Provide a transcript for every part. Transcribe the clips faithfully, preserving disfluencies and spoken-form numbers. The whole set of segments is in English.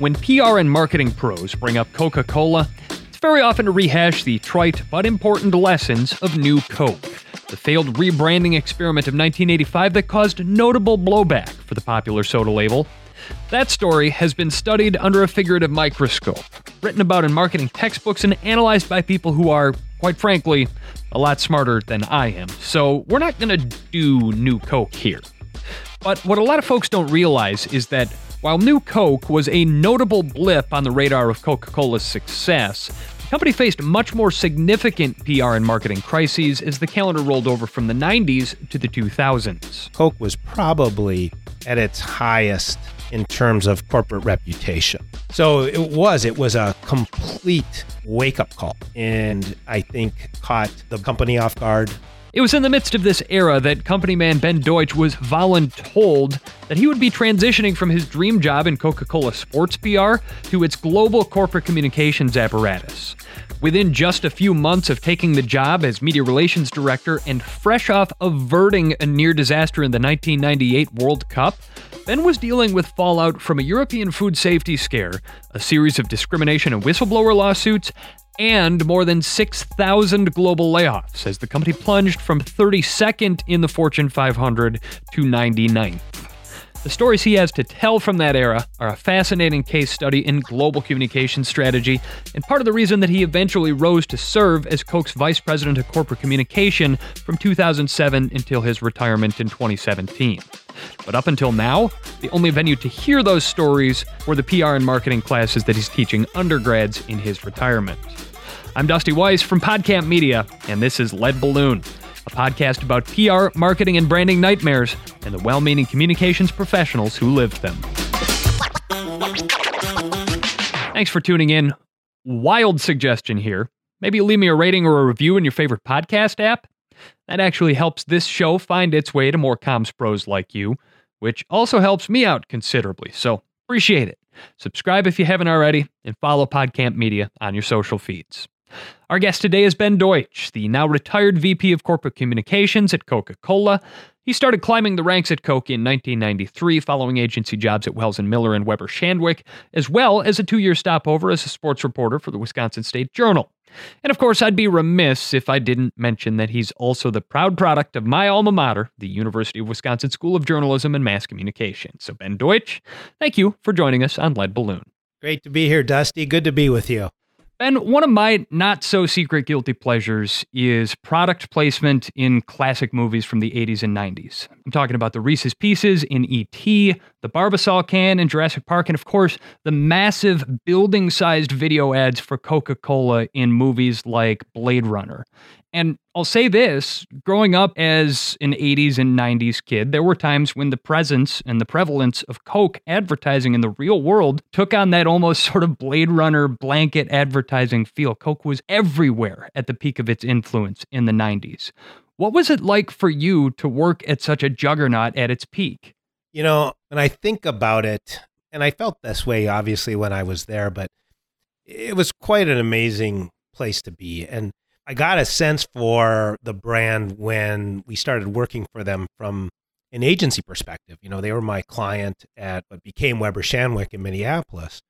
When P R and marketing pros bring up Coca-Cola, it's very often to rehash the trite but important lessons of New Coke, the failed rebranding experiment of nineteen eighty-five that caused notable blowback for the popular soda label. That story has been studied under a figurative microscope, written about in marketing textbooks, and analyzed by people who are, quite frankly, a lot smarter than I am. So we're not going to do New Coke here. But what a lot of folks don't realize is that while New Coke was a notable blip on the radar of Coca-Cola's success, the company faced much more significant P R and marketing crises as the calendar rolled over from the nineties to the two thousands. Coke was probably at its highest in terms of corporate reputation. So it was, it was a complete wake-up call, and I think caught the company off guard. It was in the midst of this era that company man Ben Deutsch was voluntold that he would be transitioning from his dream job in Coca-Cola sports P R to its global corporate communications apparatus. Within just a few months of taking the job as media relations director and fresh off averting a near disaster in the nineteen ninety-eight World Cup, Ben was dealing with fallout from a European food safety scare, a series of discrimination and whistleblower lawsuits, and more than six thousand global layoffs as the company plunged from thirty-second in the Fortune five hundred to ninety-ninth. The stories he has to tell from that era are a fascinating case study in global communication strategy, and part of the reason that he eventually rose to serve as Coke's vice president of corporate communication from two thousand seven until his retirement in twenty seventeen. But up until now, the only venue to hear those stories were the P R and marketing classes that he's teaching undergrads in his retirement. I'm Dusty Weiss from PodCamp Media, and this is Lead Balloon, a podcast about P R, marketing, and branding nightmares, and the well-meaning communications professionals who lived them. Thanks for tuning in. Wild suggestion here. Maybe leave me a rating or a review in your favorite podcast app. That actually helps this show find its way to more comms pros like you, which also helps me out considerably, so appreciate it. Subscribe if you haven't already, and follow PodCamp Media on your social feeds. Our guest today is Ben Deutsch, the now retired V P of Corporate Communications at Coca-Cola. He started climbing the ranks at Coke in nineteen ninety-three, following agency jobs at Wells and Miller and Weber Shandwick, as well as a two-year stopover as a sports reporter for the Wisconsin State Journal. And of course, I'd be remiss if I didn't mention that he's also the proud product of my alma mater, the University of Wisconsin School of Journalism and Mass Communication. So Ben Deutsch, thank you for joining us on Lead Balloon. Great to be here, Dusty. Good to be with you. Ben, one of my not-so-secret guilty pleasures is product placement in classic movies from the eighties and nineties. I'm talking about the Reese's Pieces in E T, the Barbasol can in Jurassic Park, and of course, the massive building-sized video ads for Coca-Cola in movies like Blade Runner. And I'll say this, growing up as an eighties and nineties kid, there were times when the presence and the prevalence of Coke advertising in the real world took on that almost sort of Blade Runner blanket advertising feel. Coke was everywhere at the peak of its influence in the nineties. What was it like for you to work at such a juggernaut at its peak? You know, when I think about it, and I felt this way obviously when I was there, but it was quite an amazing place to be. And I got a sense for the brand when we started working for them from an agency perspective. You know, they were my client at what became Weber Shandwick in Minneapolis.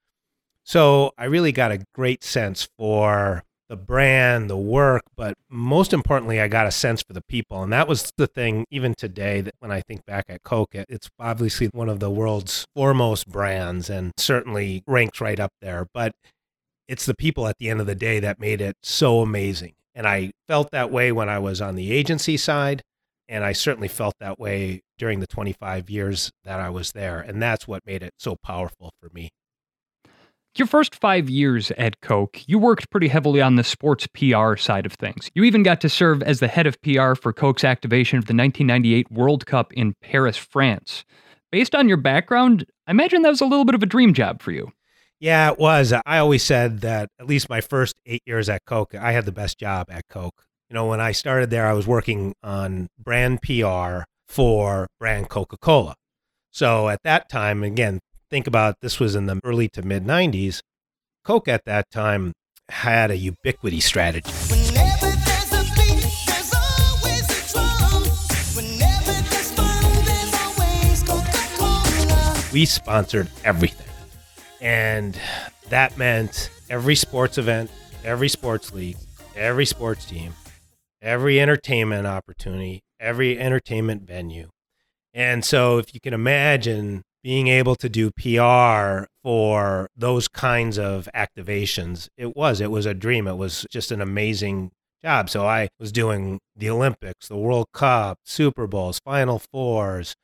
So I really got a great sense for the brand, the work, but most importantly, I got a sense for the people. And that was the thing, even today, that when I think back at Coke, it's obviously one of the world's foremost brands and certainly ranks right up there. But it's the people at the end of the day that made it so amazing. And I felt that way when I was on the agency side, and I certainly felt that way during the twenty-five years that I was there. And that's what made it so powerful for me. Your first five years at Coke, you worked pretty heavily on the sports P R side of things. You even got to serve as the head of P R for Coke's activation of the nineteen ninety-eight World Cup in Paris, France. Based on your background, I imagine that was a little bit of a dream job for you. Yeah, it was. I always said that at least my first eight years at Coke, I had the best job at Coke. You know, when I started there, I was working on brand P R for brand Coca-Cola. So at that time, again, think about this was in the early to mid nineties. Coke at that time had a ubiquity strategy. Whenever there's a beat, there's always a drum. Whenever there's fun, there's always Coca-Cola. We sponsored everything. And that meant every sports event, every sports league, every sports team, every entertainment opportunity, every entertainment venue. And so if you can imagine being able to do P R for those kinds of activations, it was, it was a dream. It was just an amazing job. So I was doing the Olympics, the World Cup, Super Bowls, Final Fours,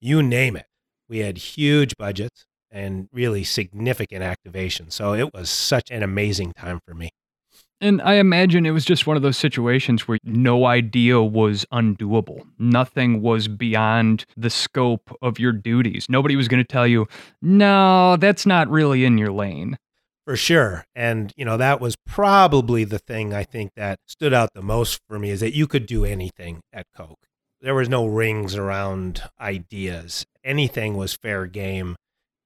you name it. We had huge budgets and really significant activations. So it was such an amazing time for me. And I imagine it was just one of those situations where no idea was undoable. Nothing was beyond the scope of your duties. Nobody was going to tell you, no, that's not really in your lane. For sure. And, you know, that was probably the thing I think that stood out the most for me, is that you could do anything at Coke. There was no rings around ideas. Anything was fair game.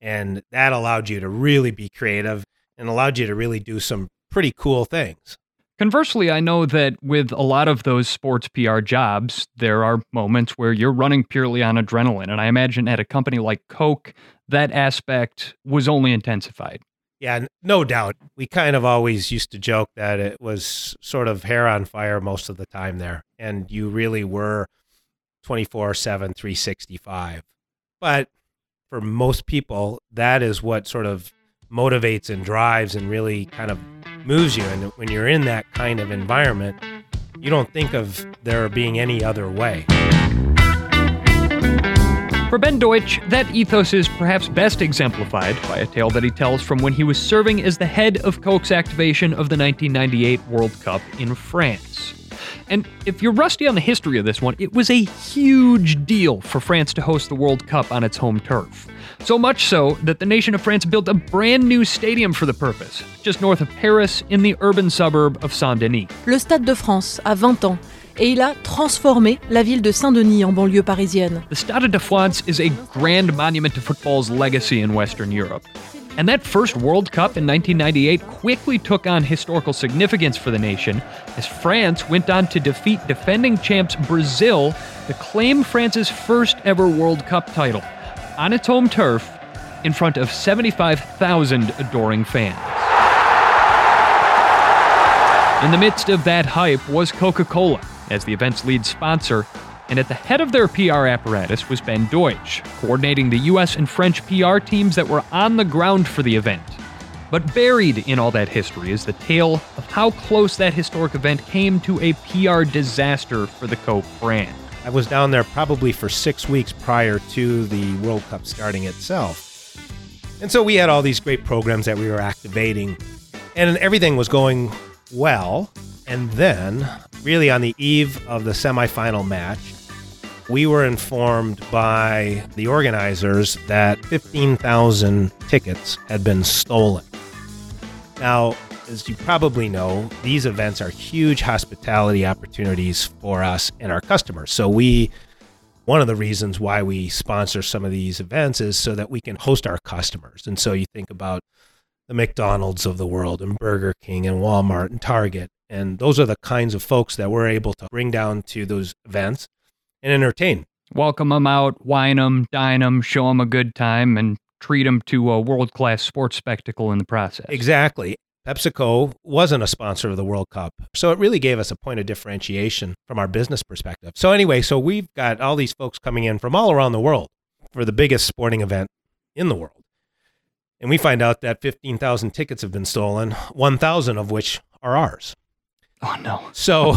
And that allowed you to really be creative and allowed you to really do some pretty cool things. Conversely, I know that with a lot of those sports P R jobs, there are moments where you're running purely on adrenaline. And I imagine at a company like Coke, that aspect was only intensified. Yeah, no doubt. We kind of always used to joke that it was sort of hair on fire most of the time there. And you really were twenty-four seven, three sixty-five. But for most people, that is what sort of motivates and drives and really kind of moves you. And when you're in that kind of environment, you don't think of there being any other way. For Ben Deutsch, that ethos is perhaps best exemplified by a tale that he tells from when he was serving as the head of Coke's activation of the nineteen ninety-eight World Cup in France. And if you're rusty on the history of this one, it was a huge deal for France to host the World Cup on its home turf. So much so that the nation of France built a brand new stadium for the purpose, just north of Paris in the urban suburb of Saint-Denis. Le Stade de France a twenty ans. Et il a transformé la ville de Saint-Denis en banlieue parisienne. The Stade de France is a grand monument to football's legacy in Western Europe. And that first World Cup in nineteen ninety-eight quickly took on historical significance for the nation as France went on to defeat defending champs Brazil to claim France's first ever World Cup title on its home turf in front of seventy-five thousand adoring fans. In the midst of that hype was Coca-Cola as the event's lead sponsor, and at the head of their P R apparatus was Ben Deutsch, coordinating the U S and French P R teams that were on the ground for the event. But buried in all that history is the tale of how close that historic event came to a P R disaster for the Coke brand. I was down there probably for six weeks prior to the World Cup starting itself. And so we had all these great programs that we were activating, and everything was going well. And then, really on the eve of the semifinal match, we were informed by the organizers that fifteen thousand tickets had been stolen. Now, as you probably know, these events are huge hospitality opportunities for us and our customers. So we, one of the reasons why we sponsor some of these events is so that we can host our customers. And so you think about the McDonald's of the world and Burger King and Walmart and Target. And those are the kinds of folks that we're able to bring down to those events and entertain. Welcome them out, wine them, dine them, show them a good time, and treat them to a world-class sports spectacle in the process. Exactly. PepsiCo wasn't a sponsor of the World Cup, so it really gave us a point of differentiation from our business perspective. So anyway, so we've got all these folks coming in from all around the world for the biggest sporting event in the world. And we find out that fifteen thousand tickets have been stolen, one thousand of which are ours. Oh, no. So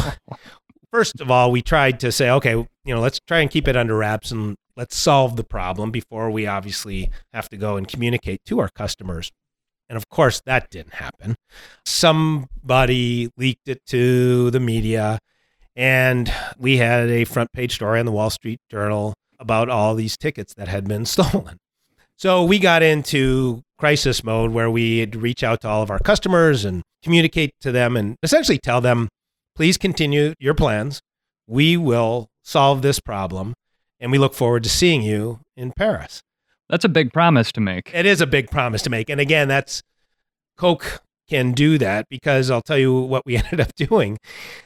first of all, we tried to say, okay, you know, let's try and keep it under wraps and let's solve the problem before we obviously have to go and communicate to our customers. And of course, that didn't happen. Somebody leaked it to the media, and we had a front page story on the Wall Street Journal about all these tickets that had been stolen. So we got into crisis mode where we had to reach out to all of our customers and communicate to them and essentially tell them, please continue your plans. We will solve this problem, and we look forward to seeing you in Paris. That's a big promise to make. It is a big promise to make. And again, that's Coke can do that, because I'll tell you what we ended up doing.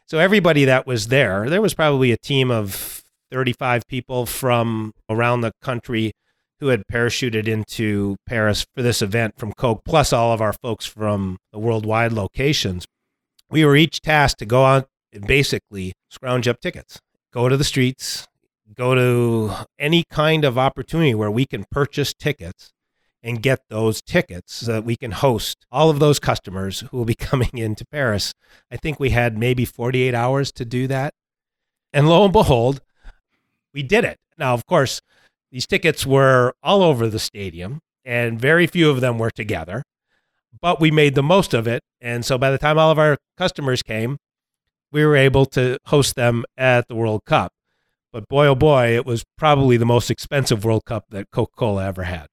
So everybody that was there, there was probably a team of thirty-five people from around the country who had parachuted into Paris for this event from Coke, plus all of our folks from the worldwide locations. We were each tasked to go out and basically scrounge up tickets, go to the streets, go to any kind of opportunity where we can purchase tickets and get those tickets so that we can host all of those customers who will be coming into Paris. I think we had maybe forty-eight hours to do that. And lo and behold, we did it. Now, of course, these tickets were all over the stadium and very few of them were together, but we made the most of it. And so by the time all of our customers came, we were able to host them at the World Cup. But boy, oh boy, it was probably the most expensive World Cup that Coca-Cola ever had.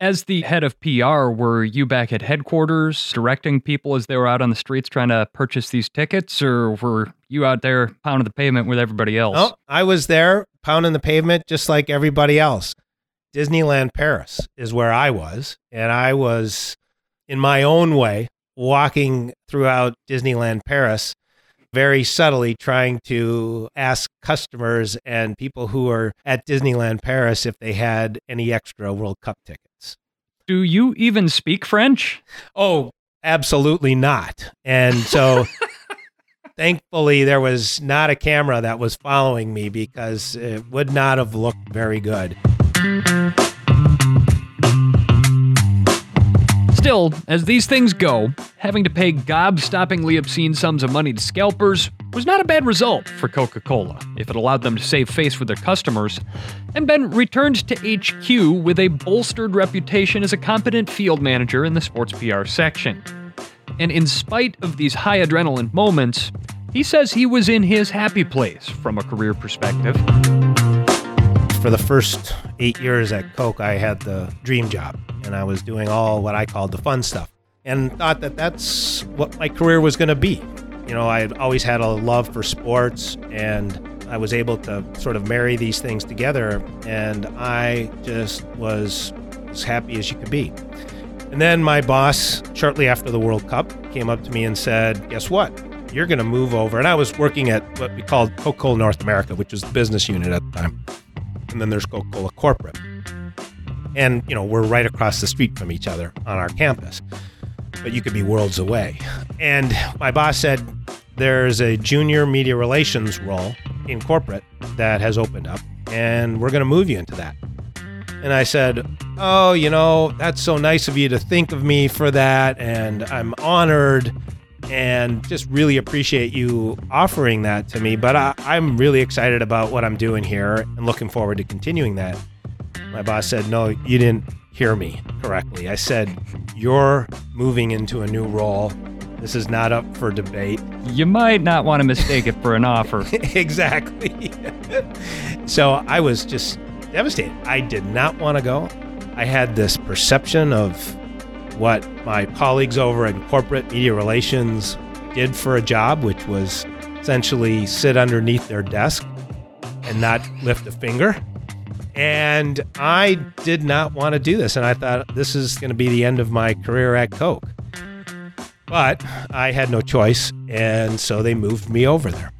As the head of P R, were you back at headquarters directing people as they were out on the streets trying to purchase these tickets, or were you out there pounding the pavement with everybody else? No, I was there pounding the pavement just like everybody else. Disneyland Paris is where I was, and I was, in my own way, walking throughout Disneyland Paris very subtly, trying to ask customers and people who are at Disneyland Paris if they had any extra World Cup tickets. Do you even speak French? Oh, absolutely not. And so thankfully there was not a camera that was following me, because it would not have looked very good. Still, as these things go, having to pay gobstoppingly obscene sums of money to scalpers was not a bad result for Coca-Cola, if it allowed them to save face with their customers, and Ben returned to H Q with a bolstered reputation as a competent field manager in the sports P R section. And in spite of these high-adrenaline moments, he says he was in his happy place from a career perspective. For the first eight years at Coke, I had the dream job. And I was doing all what I called the fun stuff and thought that that's what my career was going to be. You know, I had always had a love for sports, and I was able to sort of marry these things together. And I just was as happy as you could be. And then my boss, shortly after the World Cup, came up to me and said, guess what? You're going to move over. And I was working at what we called Coca-Cola North America, which was the business unit at the time. And then there's Coca-Cola Corporate. And, you know, we're right across the street from each other on our campus, but you could be worlds away. And my boss said, there's a junior media relations role in corporate that has opened up, and we're going to move you into that. And I said, oh, you know, that's so nice of you to think of me for that. And I'm honored and just really appreciate you offering that to me. But I, I'm really excited about what I'm doing here and looking forward to continuing that. My boss said, no, you didn't hear me correctly. I said, you're moving into a new role. This is not up for debate. You might not want to mistake it for an offer. Exactly. So I was just devastated. I did not want to go. I had this perception of what my colleagues over in corporate media relations did for a job, which was essentially sit underneath their desk and not lift a finger. And I did not want to do this. And I thought, this is going to be the end of my career at Coke. But I had no choice. And so they moved me over there.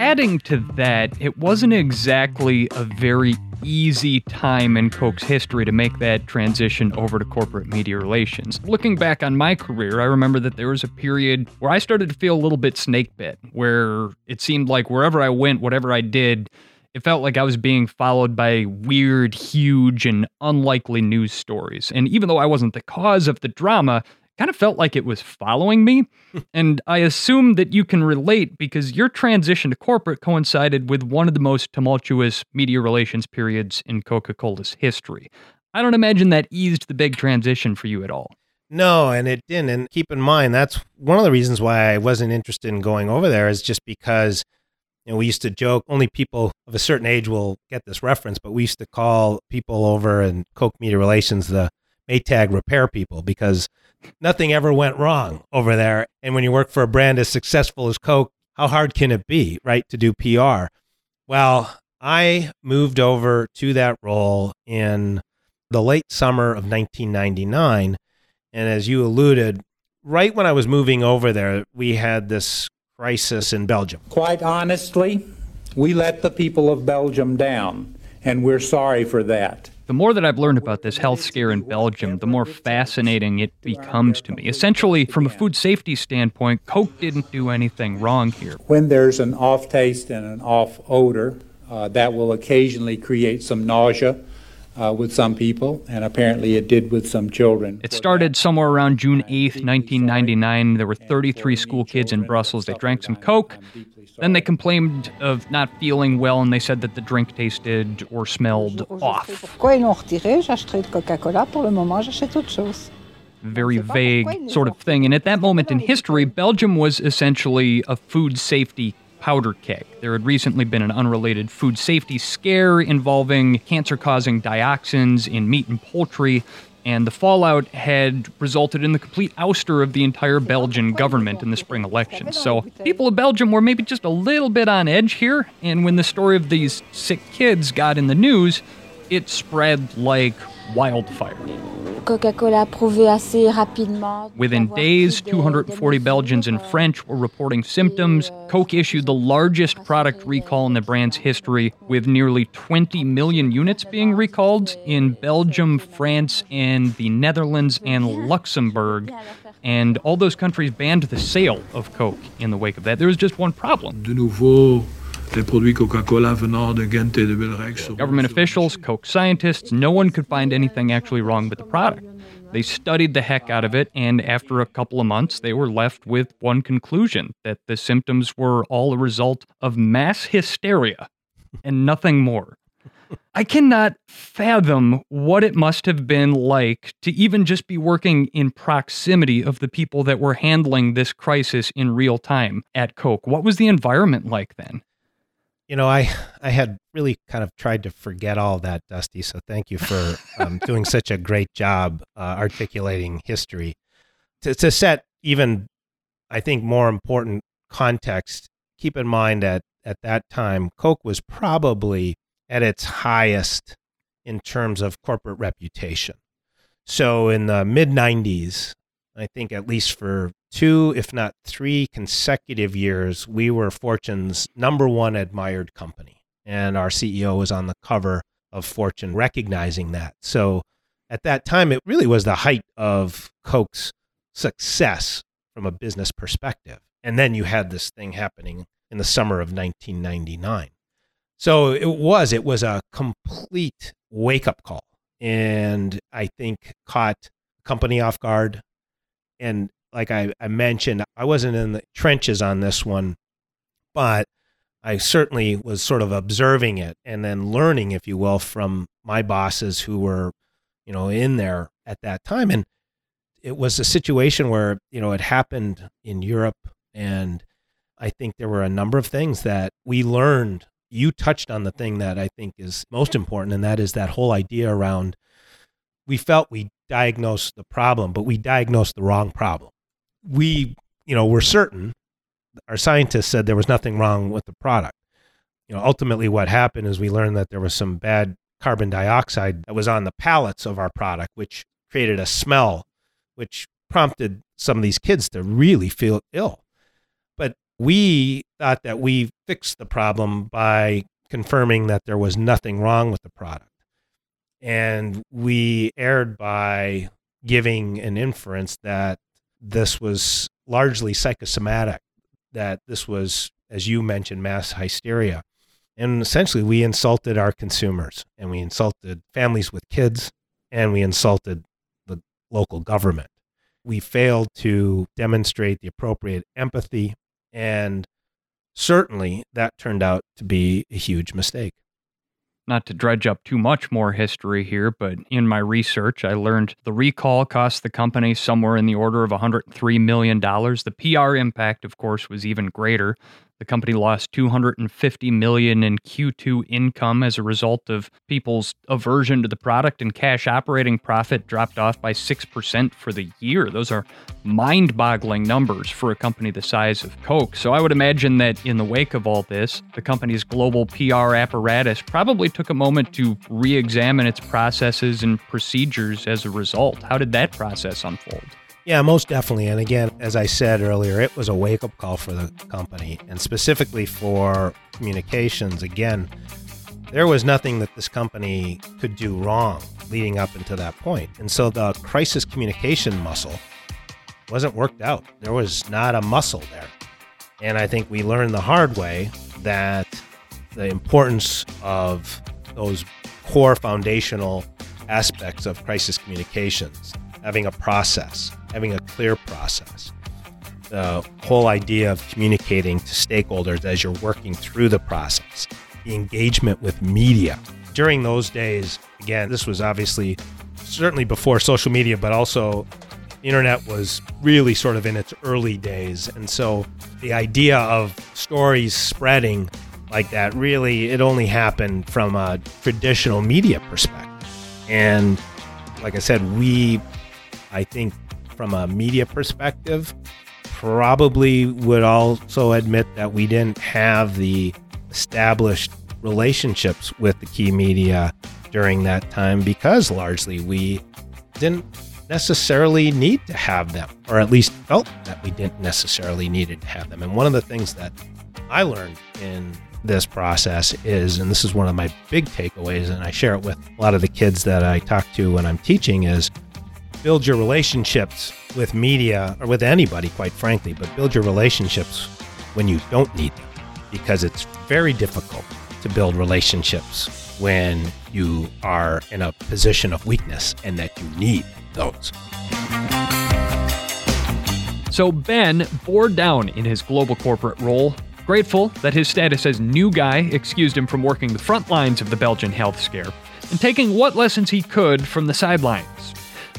Adding to that, it wasn't exactly a very easy time in Coke's history to make that transition over to corporate media relations. Looking back on my career, I remember that there was a period where I started to feel a little bit snake bit, where it seemed like wherever I went, whatever I did, it felt like I was being followed by weird, huge, and unlikely news stories. And even though I wasn't the cause of the drama, it kind of felt like it was following me. And I assume that you can relate, because your transition to corporate coincided with one of the most tumultuous media relations periods in Coca-Cola's history. I don't imagine that eased the big transition for you at all. No, and it didn't. And keep in mind, that's one of the reasons why I wasn't interested in going over there, is just because... And we used to joke, only people of a certain age will get this reference, but we used to call people over in Coke Media Relations the Maytag repair people, because nothing ever went wrong over there. And when you work for a brand as successful as Coke, how hard can it be, right, to do P R? Well, I moved over to that role in the late summer of nineteen ninety-nine. And as you alluded, right when I was moving over there, we had this crisis in Belgium. Quite honestly, we let the people of Belgium down, and we're sorry for that. The more that I've learned about this health scare in Belgium, the more fascinating it becomes to me. Essentially, from a food safety standpoint, Coke didn't do anything wrong here. When there's an off taste and an off odor, uh, that will occasionally create some nausea Uh, with some people, and apparently it did with some children. It started somewhere around June eighth, nineteen ninety-nine. There were thirty-three school kids in Brussels. They drank some Coke. Then they complained of not feeling well, and they said that the drink tasted or smelled off. Very vague sort of thing. And at that moment in history, Belgium was essentially a food safety powder keg. There had recently been an unrelated food safety scare involving cancer-causing dioxins in meat and poultry, and the fallout had resulted in the complete ouster of the entire Belgian government in the spring elections. So people of Belgium were maybe just a little bit on edge here, and when the story of these sick kids got in the news, it spread like wildfire. Coca-Cola provait assez rapidement. Within days, two hundred forty Belgians and French were reporting symptoms. Coke issued the largest product recall in the brand's history, with nearly twenty million units being recalled in Belgium, France, and the Netherlands and Luxembourg. And all those countries banned the sale of Coke in the wake of that. There was just one problem. De nouveau. Government officials, Coke scientists, no one could find anything actually wrong with the product. They studied the heck out of it, and after a couple of months, they were left with one conclusion, that the symptoms were all a result of mass hysteria and nothing more. I cannot fathom what it must have been like to even just be working in proximity of the people that were handling this crisis in real time at Coke. What was the environment like then? You know, I, I had really kind of tried to forget all that, Dusty, so thank you for um, doing such a great job uh, articulating history. To, to set even, I think, more important context, keep in mind that at that time, Coke was probably at its highest in terms of corporate reputation. So in the mid nineties, I think at least for two, if not three consecutive years, we were Fortune's number one admired company. And our C E O was on the cover of Fortune recognizing that. So at that time, it really was the height of Coke's success from a business perspective. And then you had this thing happening in the summer of nineteen ninety-nine. So it was, it was a complete wake-up call. And I think caught the company off guard. And like I, I mentioned, I wasn't in the trenches on this one, but I certainly was sort of observing it and then learning, if you will, from my bosses who were, you know, in there at that time. And it was a situation where, you know, it happened in Europe. And I think there were a number of things that we learned. You touched on the thing that I think is most important, and that is that whole idea around we felt we diagnosed the problem, but we diagnosed the wrong problem. We, you know, were certain, our scientists said there was nothing wrong with the product. You know, ultimately what happened is we learned that there was some bad carbon dioxide that was on the pallets of our product, which created a smell, which prompted some of these kids to really feel ill. But we thought that we fixed the problem by confirming that there was nothing wrong with the product. And we erred by giving an inference that this was largely psychosomatic, that this was, as you mentioned, mass hysteria. And essentially, we insulted our consumers, and we insulted families with kids, and we insulted the local government. We failed to demonstrate the appropriate empathy, and certainly that turned out to be a huge mistake. Not to dredge up too much more history here, but in my research, I learned the recall cost the company somewhere in the order of one hundred three million dollars. The P R impact, of course, was even greater. The company lost two hundred fifty million dollars in Q two income as a result of people's aversion to the product, and cash operating profit dropped off by six percent for the year. Those are mind-boggling numbers for a company the size of Coke. So I would imagine that in the wake of all this, the company's global P R apparatus probably took a moment to re-examine its processes and procedures as a result. How did that process unfold? Yeah, most definitely. And again, as I said earlier, it was a wake-up call for the company, and specifically for communications. Again, There was nothing that this company could do wrong leading up until that point. And so the crisis communication muscle wasn't worked out. There was not a muscle there. And I think we learned the hard way that the importance of those core foundational aspects of crisis communications, having a process, having a clear process, the whole idea of communicating to stakeholders as you're working through the process, the engagement with media. During those days, again, this was obviously certainly before social media, but also the internet was really sort of in its early days. And so the idea of stories spreading like that, really, it only happened from a traditional media perspective. And like I said, we, I think from a media perspective, probably would also admit that we didn't have the established relationships with the key media during that time, because largely we didn't necessarily need to have them, or at least felt that we didn't necessarily needed to have them. And one of the things that I learned in this process is, and this is one of my big takeaways, and I share it with a lot of the kids that I talk to when I'm teaching, is build your relationships with media, or with anybody, quite frankly, but build your relationships when you don't need them, because it's very difficult to build relationships when you are in a position of weakness and that you need those. So Ben bore down in his global corporate role, grateful that his status as new guy excused him from working the front lines of the Belgian health scare, and taking what lessons he could from the sidelines.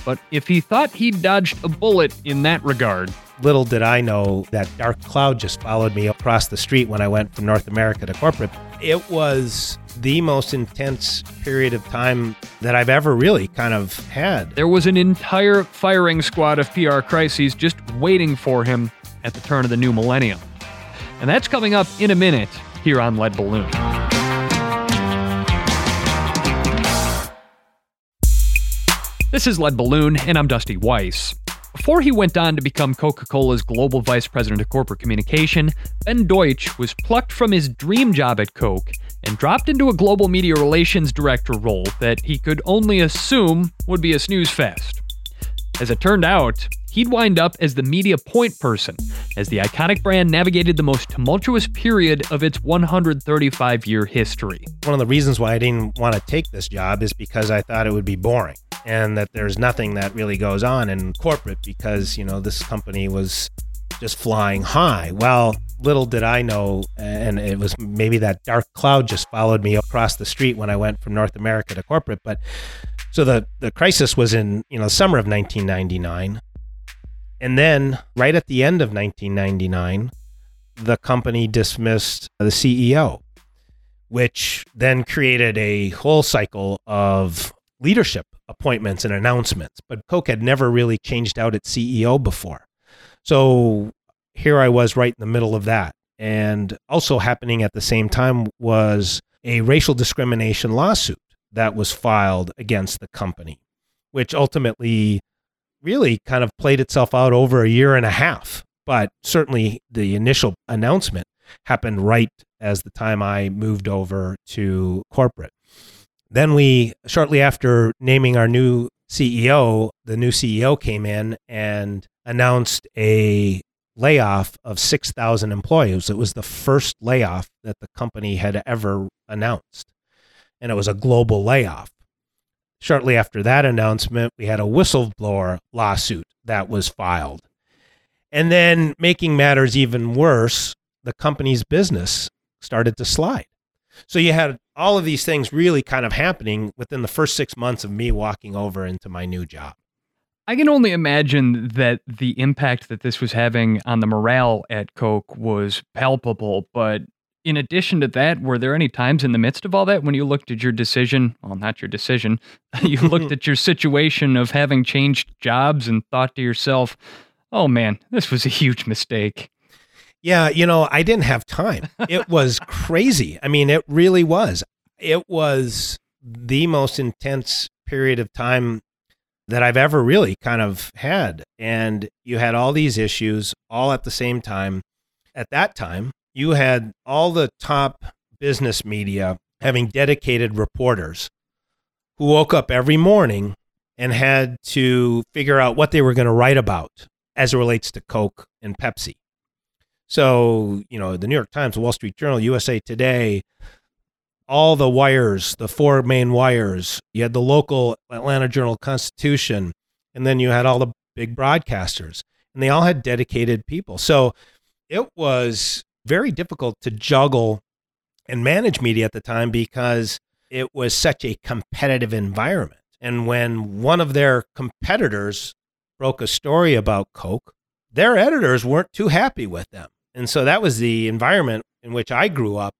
But if he thought he dodged a bullet in that regard... Little did I know that dark cloud just followed me across the street when I went from North America to corporate. It was the most intense period of time that I've ever really kind of had. There was an entire firing squad of P R crises just waiting for him at the turn of the new millennium. And that's coming up in a minute here on Lead Balloon. This is Lead Balloon, and I'm Dusty Weiss. Before he went on to become Coca-Cola's global vice president of corporate communication, Ben Deutsch was plucked from his dream job at Coke and dropped into a global media relations director role that he could only assume would be a snooze fest. As it turned out, he'd wind up as the media point person, as the iconic brand navigated the most tumultuous period of its one hundred thirty-five year history. One of the reasons why I didn't want to take this job is because I thought it would be boring and that there's nothing that really goes on in corporate, because, you know, this company was just flying high. Well, little did I know, and it was maybe that dark cloud just followed me across the street when I went from North America to corporate. But so the, the crisis was in, you know, summer of nineteen ninety-nine. And then right at the end of nineteen ninety-nine, the company dismissed the C E O, which then created a whole cycle of leadership appointments and announcements. But Coke had never really changed out its C E O before. So here I was right in the middle of that. And also happening at the same time was a racial discrimination lawsuit that was filed against the company, which ultimately really kind of played itself out over a year and a half. But certainly the initial announcement happened right as the time I moved over to corporate. Then we, shortly after naming our new C E O, the new C E O came in and announced a layoff of six thousand employees. It was the first layoff that the company had ever announced. And it was a global layoff. Shortly after that announcement, we had a whistleblower lawsuit that was filed. And then, making matters even worse, the company's business started to slide. So you had all of these things really kind of happening within the first six months of me walking over into my new job. I can only imagine that the impact that this was having on the morale at Coke was palpable, but in addition to that, were there any times in the midst of all that when you looked at your decision, well, not your decision, you looked at your situation of having changed jobs and thought to yourself, oh man, this was a huge mistake? Yeah, you know, I didn't have time. It was crazy. I mean, it really was. It was the most intense period of time that I've ever really kind of had. And you had all these issues all at the same time. At that time, you had all the top business media having dedicated reporters who woke up every morning and had to figure out what they were going to write about as it relates to Coke and Pepsi. So, you know, the New York Times, Wall Street Journal, U S A Today, all the wires, the four main wires, you had the local Atlanta Journal-Constitution, and then you had all the big broadcasters, and they all had dedicated people. So it was very difficult to juggle and manage media at the time because it was such a competitive environment. And when one of their competitors broke a story about Coke, their editors weren't too happy with them. And so that was the environment in which I grew up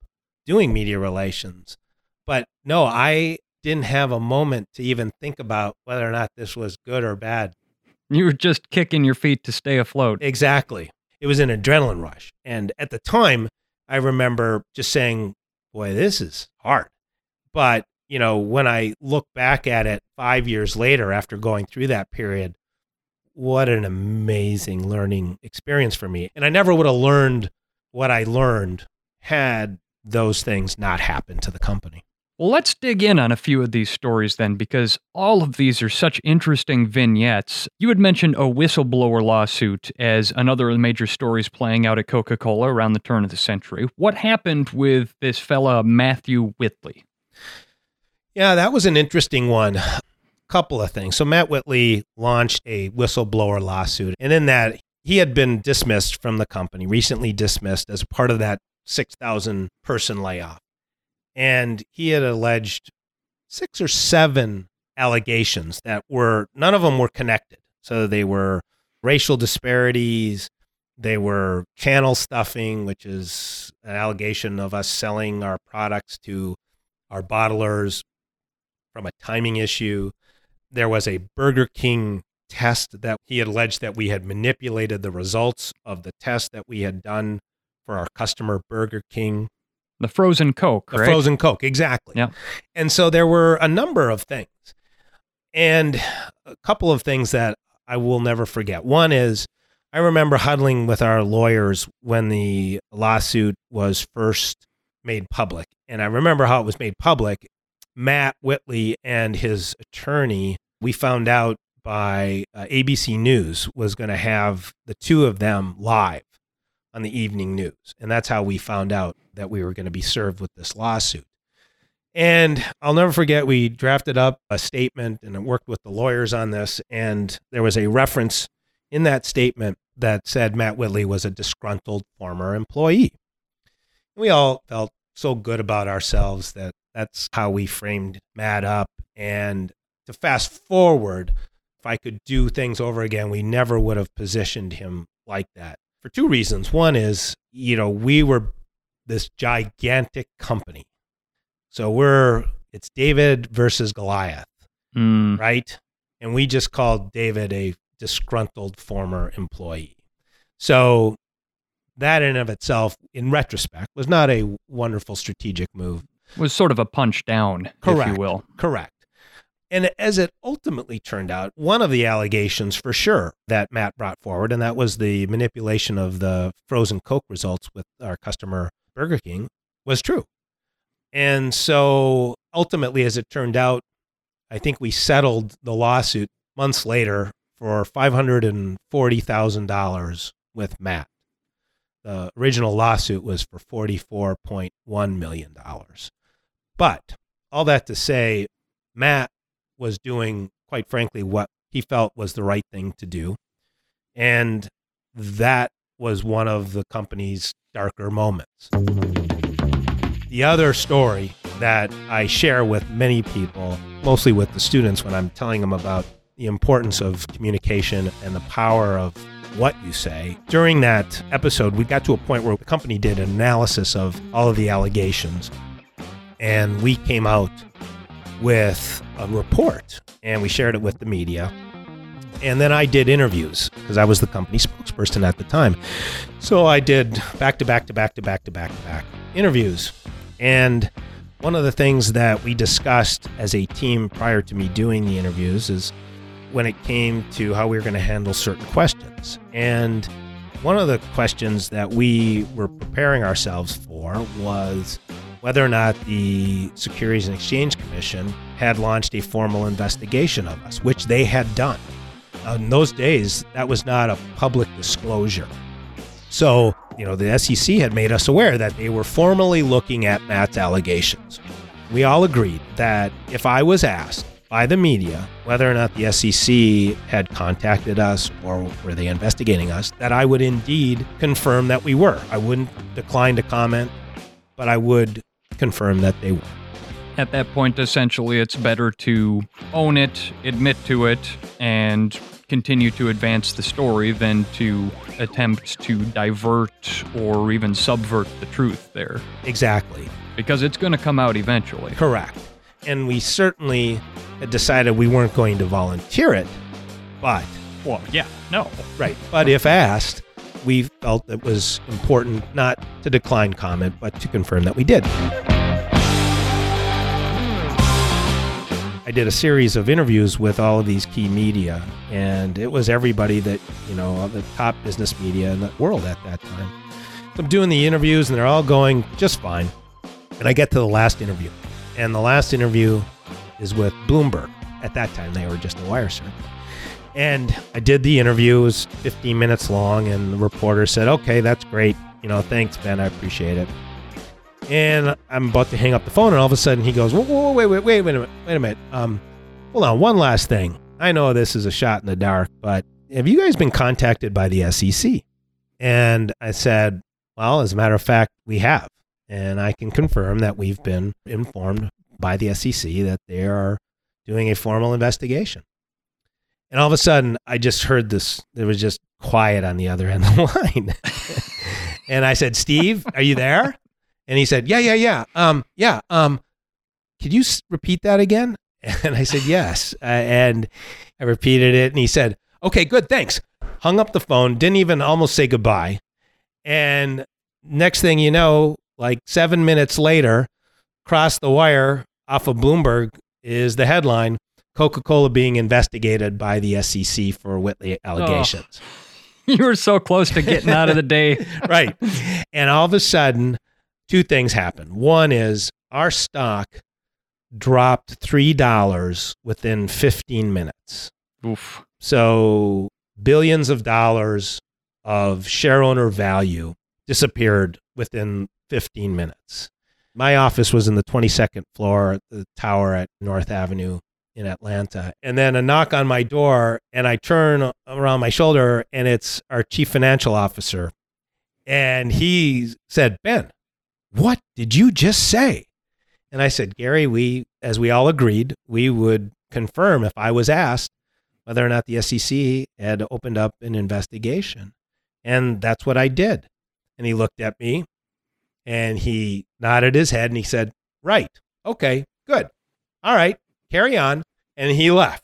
doing media relations. But no, I didn't have a moment to even think about whether or not this was good or bad. You were just kicking your feet to stay afloat. Exactly. It was an adrenaline rush. And at the time, I remember just saying, boy, this is hard. But, you know, when I look back at it five years later, after going through that period, what an amazing learning experience for me. And I never would have learned what I learned had those things not happened to the company. Well, let's dig in on a few of these stories then, because all of these are such interesting vignettes. You had mentioned a whistleblower lawsuit as another of the major stories playing out at Coca-Cola around the turn of the century. What happened with this fella, Matthew Whitley? Yeah, that was an interesting one. A couple of things. So Matt Whitley launched a whistleblower lawsuit, and in that, he had been dismissed from the company, recently dismissed as part of that six thousand person layoff. And he had alleged six or seven allegations that were, none of them were connected. So they were racial disparities, they were channel stuffing, which is an allegation of us selling our products to our bottlers from a timing issue. There was a Burger King test that he had alleged that we had manipulated the results of the test that we had done for our customer Burger King. The frozen Coke, right? The frozen Coke, exactly. Yeah. And so there were a number of things. And a couple of things that I will never forget. One is, I remember huddling with our lawyers when the lawsuit was first made public. And I remember how it was made public. Matt Whitley and his attorney, we found out by uh, A B C News was going to have the two of them live on the evening news. And that's how we found out that we were going to be served with this lawsuit. And I'll never forget, we drafted up a statement and I worked with the lawyers on this. And there was a reference in that statement that said Matt Whitley was a disgruntled former employee. We all felt so good about ourselves that that's how we framed Matt up. And to fast forward, if I could do things over again, we never would have positioned him like that. For two reasons. One is, you know, we were this gigantic company. So we're, it's David versus Goliath, mm. right? And we just called David a disgruntled former employee. So that in and of itself, in retrospect, was not a wonderful strategic move. It was sort of a punch down, Correct. If you will. Correct. And as it ultimately turned out, one of the allegations for sure that Matt brought forward, and that was the manipulation of the frozen Coke results with our customer Burger King, was true. And so ultimately, as it turned out, I think we settled the lawsuit months later for five hundred forty thousand dollars with Matt. The original lawsuit was for forty-four point one million dollars. But all that to say, Matt was doing, quite frankly, what he felt was the right thing to do. And that was one of the company's darker moments. The other story that I share with many people, mostly with the students when I'm telling them about the importance of communication and the power of what you say. During that episode, we got to a point where the company did an analysis of all of the allegations, and we came out with a report, and we shared it with the media. And then I did interviews because I was the company spokesperson at the time. So I did back to back to back to back to back to back interviews. And one of the things that we discussed as a team prior to me doing the interviews is when it came to how we were going to handle certain questions. And one of the questions that we were preparing ourselves for was, whether or not the Securities and Exchange Commission had launched a formal investigation of us, which they had done. Now, in those days, that was not a public disclosure. So, you know, the S E C had made us aware that they were formally looking at Matt's allegations. We all agreed that if I was asked by the media whether or not the S E C had contacted us or were they investigating us, that I would indeed confirm that we were. I wouldn't decline to comment, but I would confirm that they were. At that point, essentially, it's better to own it, admit to it, and continue to advance the story than to attempt to divert or even subvert the truth there. Exactly. Because it's going to come out eventually. Correct. And we certainly had decided we weren't going to volunteer it, but... Well, yeah, no. Right. But if asked, we felt it was important not to decline comment, but to confirm that we did. I did a series of interviews with all of these key media, and it was everybody that, you know, all the top business media in the world at that time. So I'm doing the interviews, and they're all going just fine. And I get to the last interview. And the last interview is with Bloomberg. At that time, they were just a wire service. And I did the interview. It was fifteen minutes long, and the reporter said, okay, that's great. You know, thanks, Ben. I appreciate it. And I'm about to hang up the phone, and all of a sudden he goes, whoa, whoa, wait, wait, wait, wait a minute, wait a minute. Um, hold on, one last thing. I know this is a shot in the dark, but have you guys been contacted by the S E C? And I said, well, as a matter of fact, we have. And I can confirm that we've been informed by the S E C that they are doing a formal investigation. And all of a sudden, I just heard this. There was just quiet on the other end of the line. And I said, Steve, are you there? And he said, yeah, yeah, yeah. Um, yeah. Um, could you s- repeat that again? And I said, yes. Uh, and I repeated it. And he said, okay, good. Thanks. Hung up the phone. Didn't even almost say goodbye. And next thing you know, like seven minutes later, across the wire off of Bloomberg is the headline, Coca-Cola being investigated by the S E C for Whitley allegations. Oh, you were so close to getting out of the day. Right. And all of a sudden, two things happened. One is our stock dropped three dollars within fifteen minutes. Oof. So billions of dollars of shareowner value disappeared within fifteen minutes. My office was in the twenty-second floor at the tower at North Avenue in Atlanta. And then a knock on my door, and I turn around my shoulder, and it's our chief financial officer. And he said, Ben, what did you just say? And I said, Gary, we, as we all agreed, we would confirm if I was asked whether or not the S E C had opened up an investigation. And that's what I did. And he looked at me and he nodded his head and he said, right. Okay, good. All right, carry on. And he left.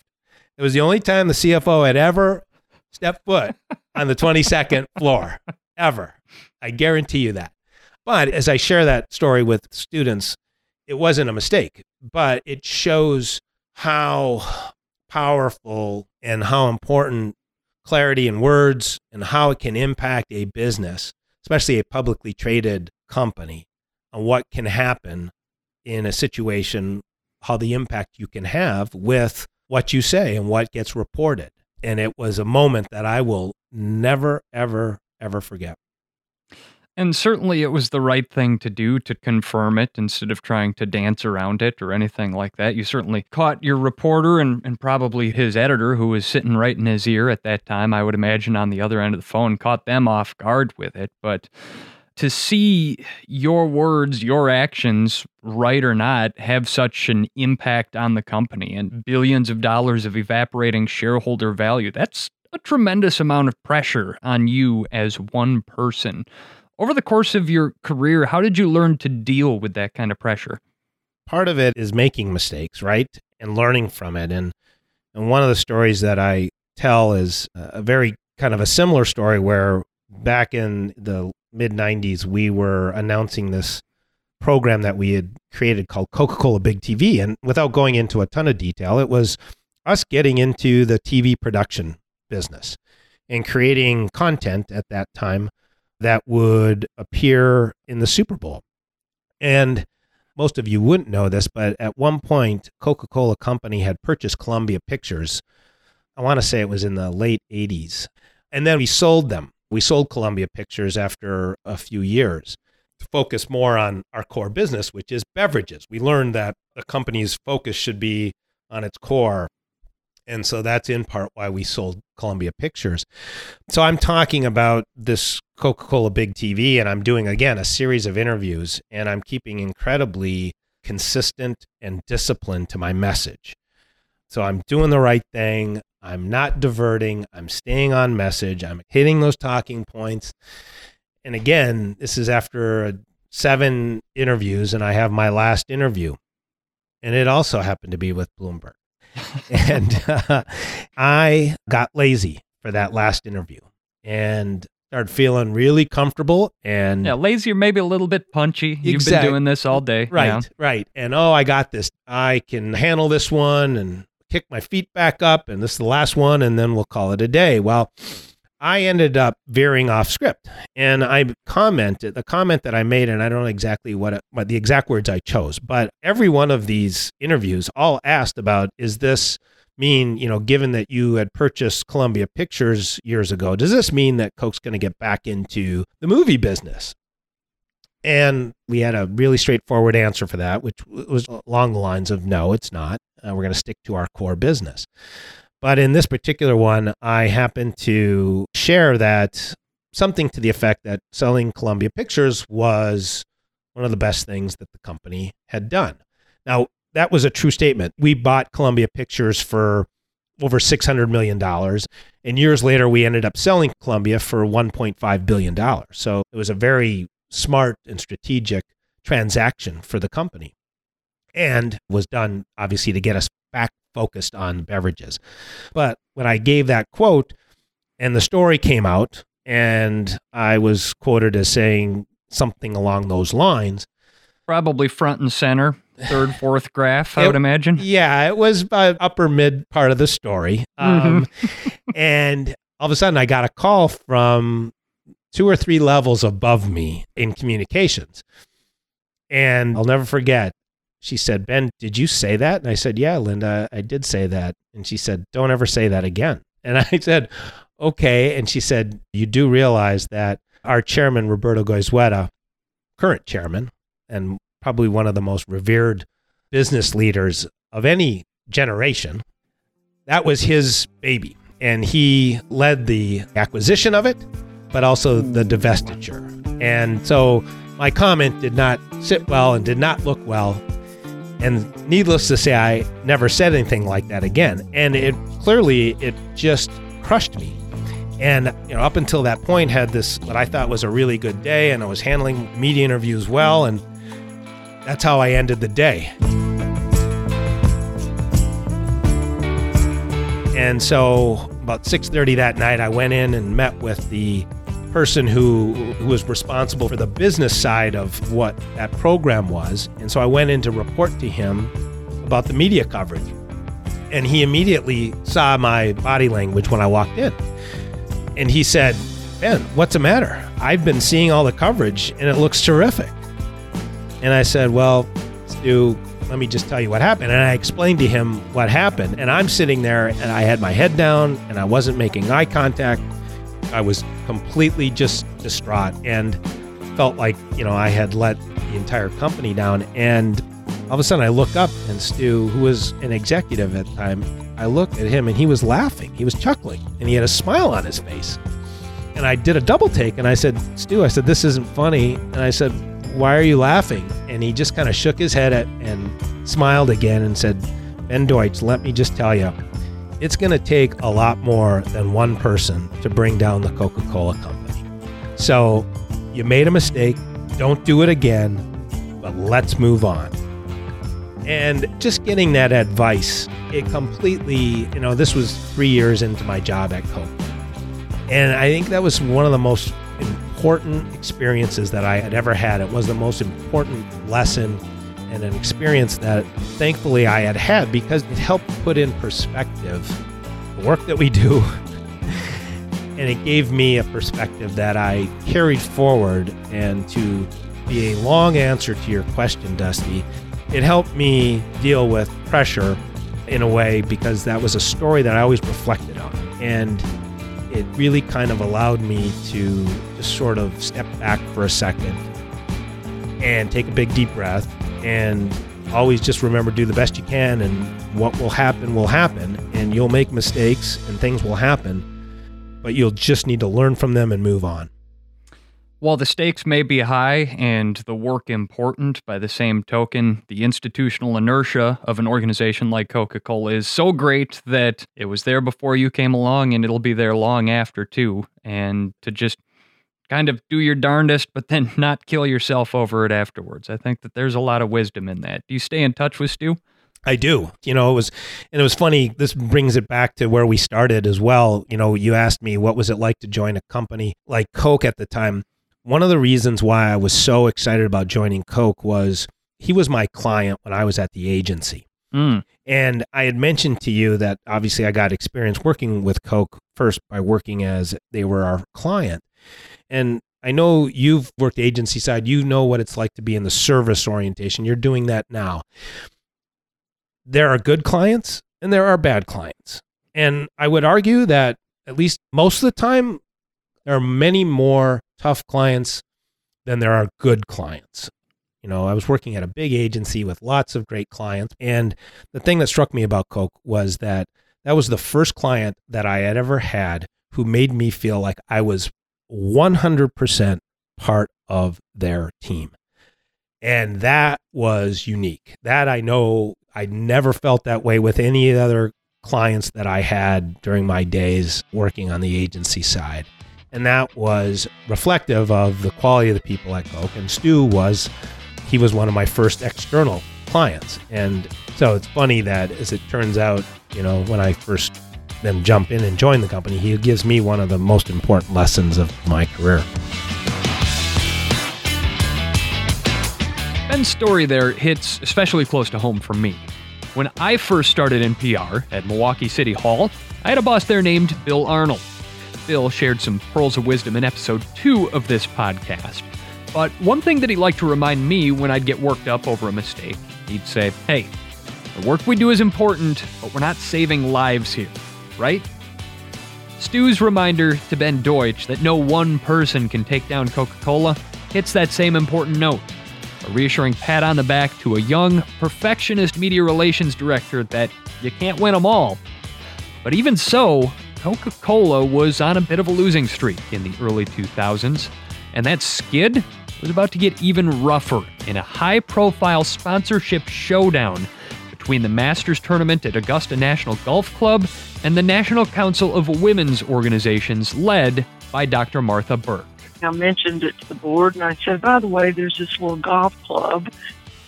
It was the only time the C F O had ever stepped foot on the twenty-second floor, ever. I guarantee you that. But as I share that story with students, it wasn't a mistake, but it shows how powerful and how important clarity in words and how it can impact a business, especially a publicly traded company, on what can happen in a situation, how the impact you can have with what you say and what gets reported. And it was a moment that I will never, ever, ever forget. And certainly it was the right thing to do to confirm it instead of trying to dance around it or anything like that. You certainly caught your reporter and, and probably his editor, who was sitting right in his ear at that time, I would imagine, on the other end of the phone, caught them off guard with it. But to see your words, your actions, right or not, have such an impact on the company and billions of dollars of evaporating shareholder value, that's a tremendous amount of pressure on you as one person. Over the course of your career, how did you learn to deal with that kind of pressure? Part of it is making mistakes, right? And learning from it. And and one of the stories that I tell is a very kind of a similar story where back in the mid nineties, we were announcing this program that we had created called Coca-Cola Big T V. And without going into a ton of detail, it was us getting into the T V production business and creating content at that time that would appear in the Super Bowl. And most of you wouldn't know this, but at one point, Coca-Cola Company had purchased Columbia Pictures. I want to say it was in the late eighties. And then we sold them. We sold Columbia Pictures after a few years to focus more on our core business, which is beverages. We learned that a company's focus should be on its core. And so that's in part why we sold Columbia Pictures. So I'm talking about this Coca-Cola Big T V, and I'm doing, again, a series of interviews, and I'm keeping incredibly consistent and disciplined to my message. So I'm doing the right thing. I'm not diverting. I'm staying on message. I'm hitting those talking points. And again, this is after seven interviews, and I have my last interview. And it also happened to be with Bloomberg. and uh, I got lazy for that last interview and started feeling really comfortable. And yeah, lazy or maybe a little bit punchy. Exactly. You've been doing this all day. Right, yeah. right. And, oh, I got this. I can handle this one and kick my feet back up, and this is the last one, and then we'll call it a day. Well, I ended up veering off script, and I commented, the comment that I made, and I don't know exactly what, it, what the exact words I chose, but every one of these interviews all asked about, is this mean, you know, given that you had purchased Columbia Pictures years ago, does this mean that Coke's going to get back into the movie business? And we had a really straightforward answer for that, which was along the lines of, no, it's not. Uh, we're going to stick to our core business. But in this particular one, I happened to share that something to the effect that selling Columbia Pictures was one of the best things that the company had done. Now, that was a true statement. We bought Columbia Pictures for over six hundred million dollars. And years later, we ended up selling Columbia for one point five billion dollars. So it was a very smart and strategic transaction for the company, and was done, obviously, to get us back focused on beverages. But when I gave that quote and the story came out, and I was quoted as saying something along those lines. Probably front and center, third, fourth graph, I it, would imagine. Yeah, it was by upper mid part of the story. Um, mm-hmm. And all of a sudden I got a call from two or three levels above me in communications. And I'll never forget. She said, "Ben, did you say that?" And I said, "Yeah, Linda, I did say that." And she said, "Don't ever say that again." And I said, "Okay." And she said, "You do realize that our chairman, Roberto Goizueta, current chairman, and probably one of the most revered business leaders of any generation, that was his baby. And he led the acquisition of it, but also the divestiture." And so my comment did not sit well and did not look well. And needless to say, I never said anything like that again. And it clearly, it just crushed me. And you know, up until that point, had this, what I thought was a really good day, and I was handling media interviews well, and that's how I ended the day. And so about six thirty that night, I went in and met with the person who, who was responsible for the business side of what that program was. And so I went in to report to him about the media coverage. And he immediately saw my body language when I walked in. And he said, "Ben, what's the matter? I've been seeing all the coverage and it looks terrific." And I said, "Well, Stu, let me just tell you what happened." And I explained to him what happened. And I'm sitting there and I had my head down and I wasn't making eye contact. I was completely just distraught and felt like, you know, I had let the entire company down. And all of a sudden I look up, and Stu, who was an executive at the time, I looked at him and he was laughing. He was chuckling and he had a smile on his face. And I did a double take and I said, "Stu," I said, "this isn't funny." And I said, "Why are you laughing?" And he just kind of shook his head at, and smiled again and said, "Ben Deutsch, let me just tell you, it's going to take a lot more than one person to bring down the Coca-Cola company. So you made a mistake. Don't do it again, but let's move on." And just getting that advice, it completely, you know, this was three years into my job at Coke. And I think that was one of the most important experiences that I had ever had. It was the most important lesson and an experience that thankfully I had had, because it helped put in perspective the work that we do. And it gave me a perspective that I carried forward and to be a long answer to your question, Dusty. It helped me deal with pressure in a way, because that was a story that I always reflected on. And it really kind of allowed me to just sort of step back for a second and take a big deep breath and always just remember, do the best you can, and what will happen will happen, and you'll make mistakes and things will happen, but you'll just need to learn from them and move on. While the stakes may be high and the work important, by the same token, the institutional inertia of an organization like Coca-Cola is so great that it was there before you came along, and it'll be there long after too. And to just kind of do your darndest, but then not kill yourself over it afterwards. I think that there's a lot of wisdom in that. Do you stay in touch with Stu? I do. You know, it was, and it was funny. This brings it back to where we started as well. You know, you asked me, what was it like to join a company like Coke at the time? One of the reasons why I was so excited about joining Coke was he was my client when I was at the agency. Mm. And I had mentioned to you that obviously I got experience working with Coke first by working as they were our client. And I know you've worked agency side. You know what it's like to be in the service orientation. You're doing that now. There are good clients and there are bad clients. And I would argue that at least most of the time, there are many more tough clients than there are good clients. You know, I was working at a big agency with lots of great clients. And the thing that struck me about Coke was that that was the first client that I had ever had who made me feel like I was one hundred percent part of their team. And that was unique. That I know I never felt that way with any other clients that I had during my days working on the agency side. And that was reflective of the quality of the people at Coke. And Stu was, he was one of my first external clients. And so it's funny that, as it turns out, you know, when I first then jump in and join the company, he gives me one of the most important lessons of my career. Ben's story there hits especially close to home for me. When I first started in P R at Milwaukee City Hall, I had a boss there named Bill Arnold. Bill shared some pearls of wisdom in episode two of this podcast. But one thing that he liked to remind me when I'd get worked up over a mistake, he'd say, hey, the work we do is important, but we're not saving lives here, right? Stu's reminder to Ben Deutsch that no one person can take down Coca-Cola hits that same important note. A reassuring pat on the back to a young, perfectionist media relations director that you can't win them all. But even so, Coca-Cola was on a bit of a losing streak in the early two thousands, and that skid was about to get even rougher in a high-profile sponsorship showdown between the Masters Tournament at Augusta National Golf Club and the National Council of Women's Organizations, led by Doctor Martha Burke. I mentioned it to the board, and I said, by the way, there's this little golf club,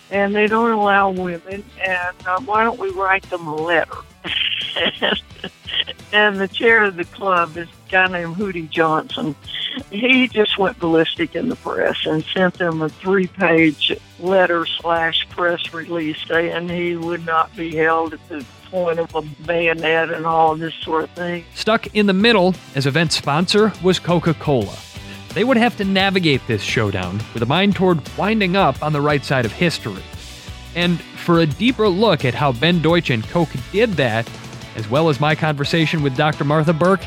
and they don't allow women, and uh, why don't we write them a letter? And the chair of the club is a guy named Hootie Johnson. He just went ballistic in the press and sent them a three-page letter slash press release saying he would not be held at the point of a bayonet and all this sort of thing. Stuck in the middle as event sponsor was Coca-Cola. They would have to navigate this showdown with a mind toward winding up on the right side of history. And for a deeper look at how Ben Deutsch and Coke did that, as well as my conversation with Doctor Martha Burke,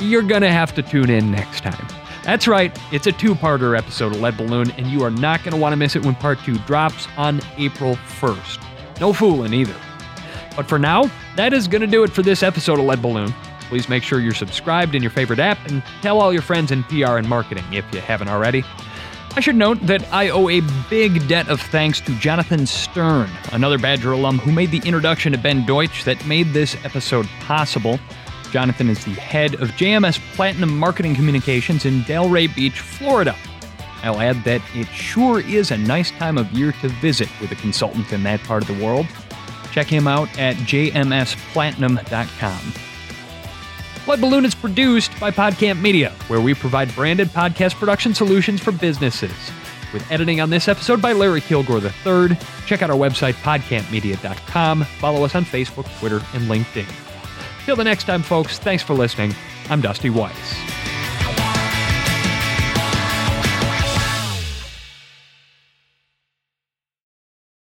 you're going to have to tune in next time. That's right, it's a two-parter episode of Lead Balloon, and you are not going to want to miss it when part two drops on April first. No fooling either. But for now, that is going to do it for this episode of Lead Balloon. Please make sure you're subscribed in your favorite app and tell all your friends in P R and marketing if you haven't already. I should note that I owe a big debt of thanks to Jonathan Stern, another Badger alum who made the introduction to Ben Deutsch that made this episode possible. Jonathan is the head of J M S Platinum Marketing Communications in Delray Beach, Florida. I'll add that it sure is a nice time of year to visit with a consultant in that part of the world. Check him out at j m s platinum dot com. Lead Balloon is produced by PodCamp Media, where we provide branded podcast production solutions for businesses. With editing on this episode by Larry Kilgore the third, check out our website, pod camp media dot com. Follow us on Facebook, Twitter, and LinkedIn. Till the next time, folks, thanks for listening. I'm Dusty Weiss.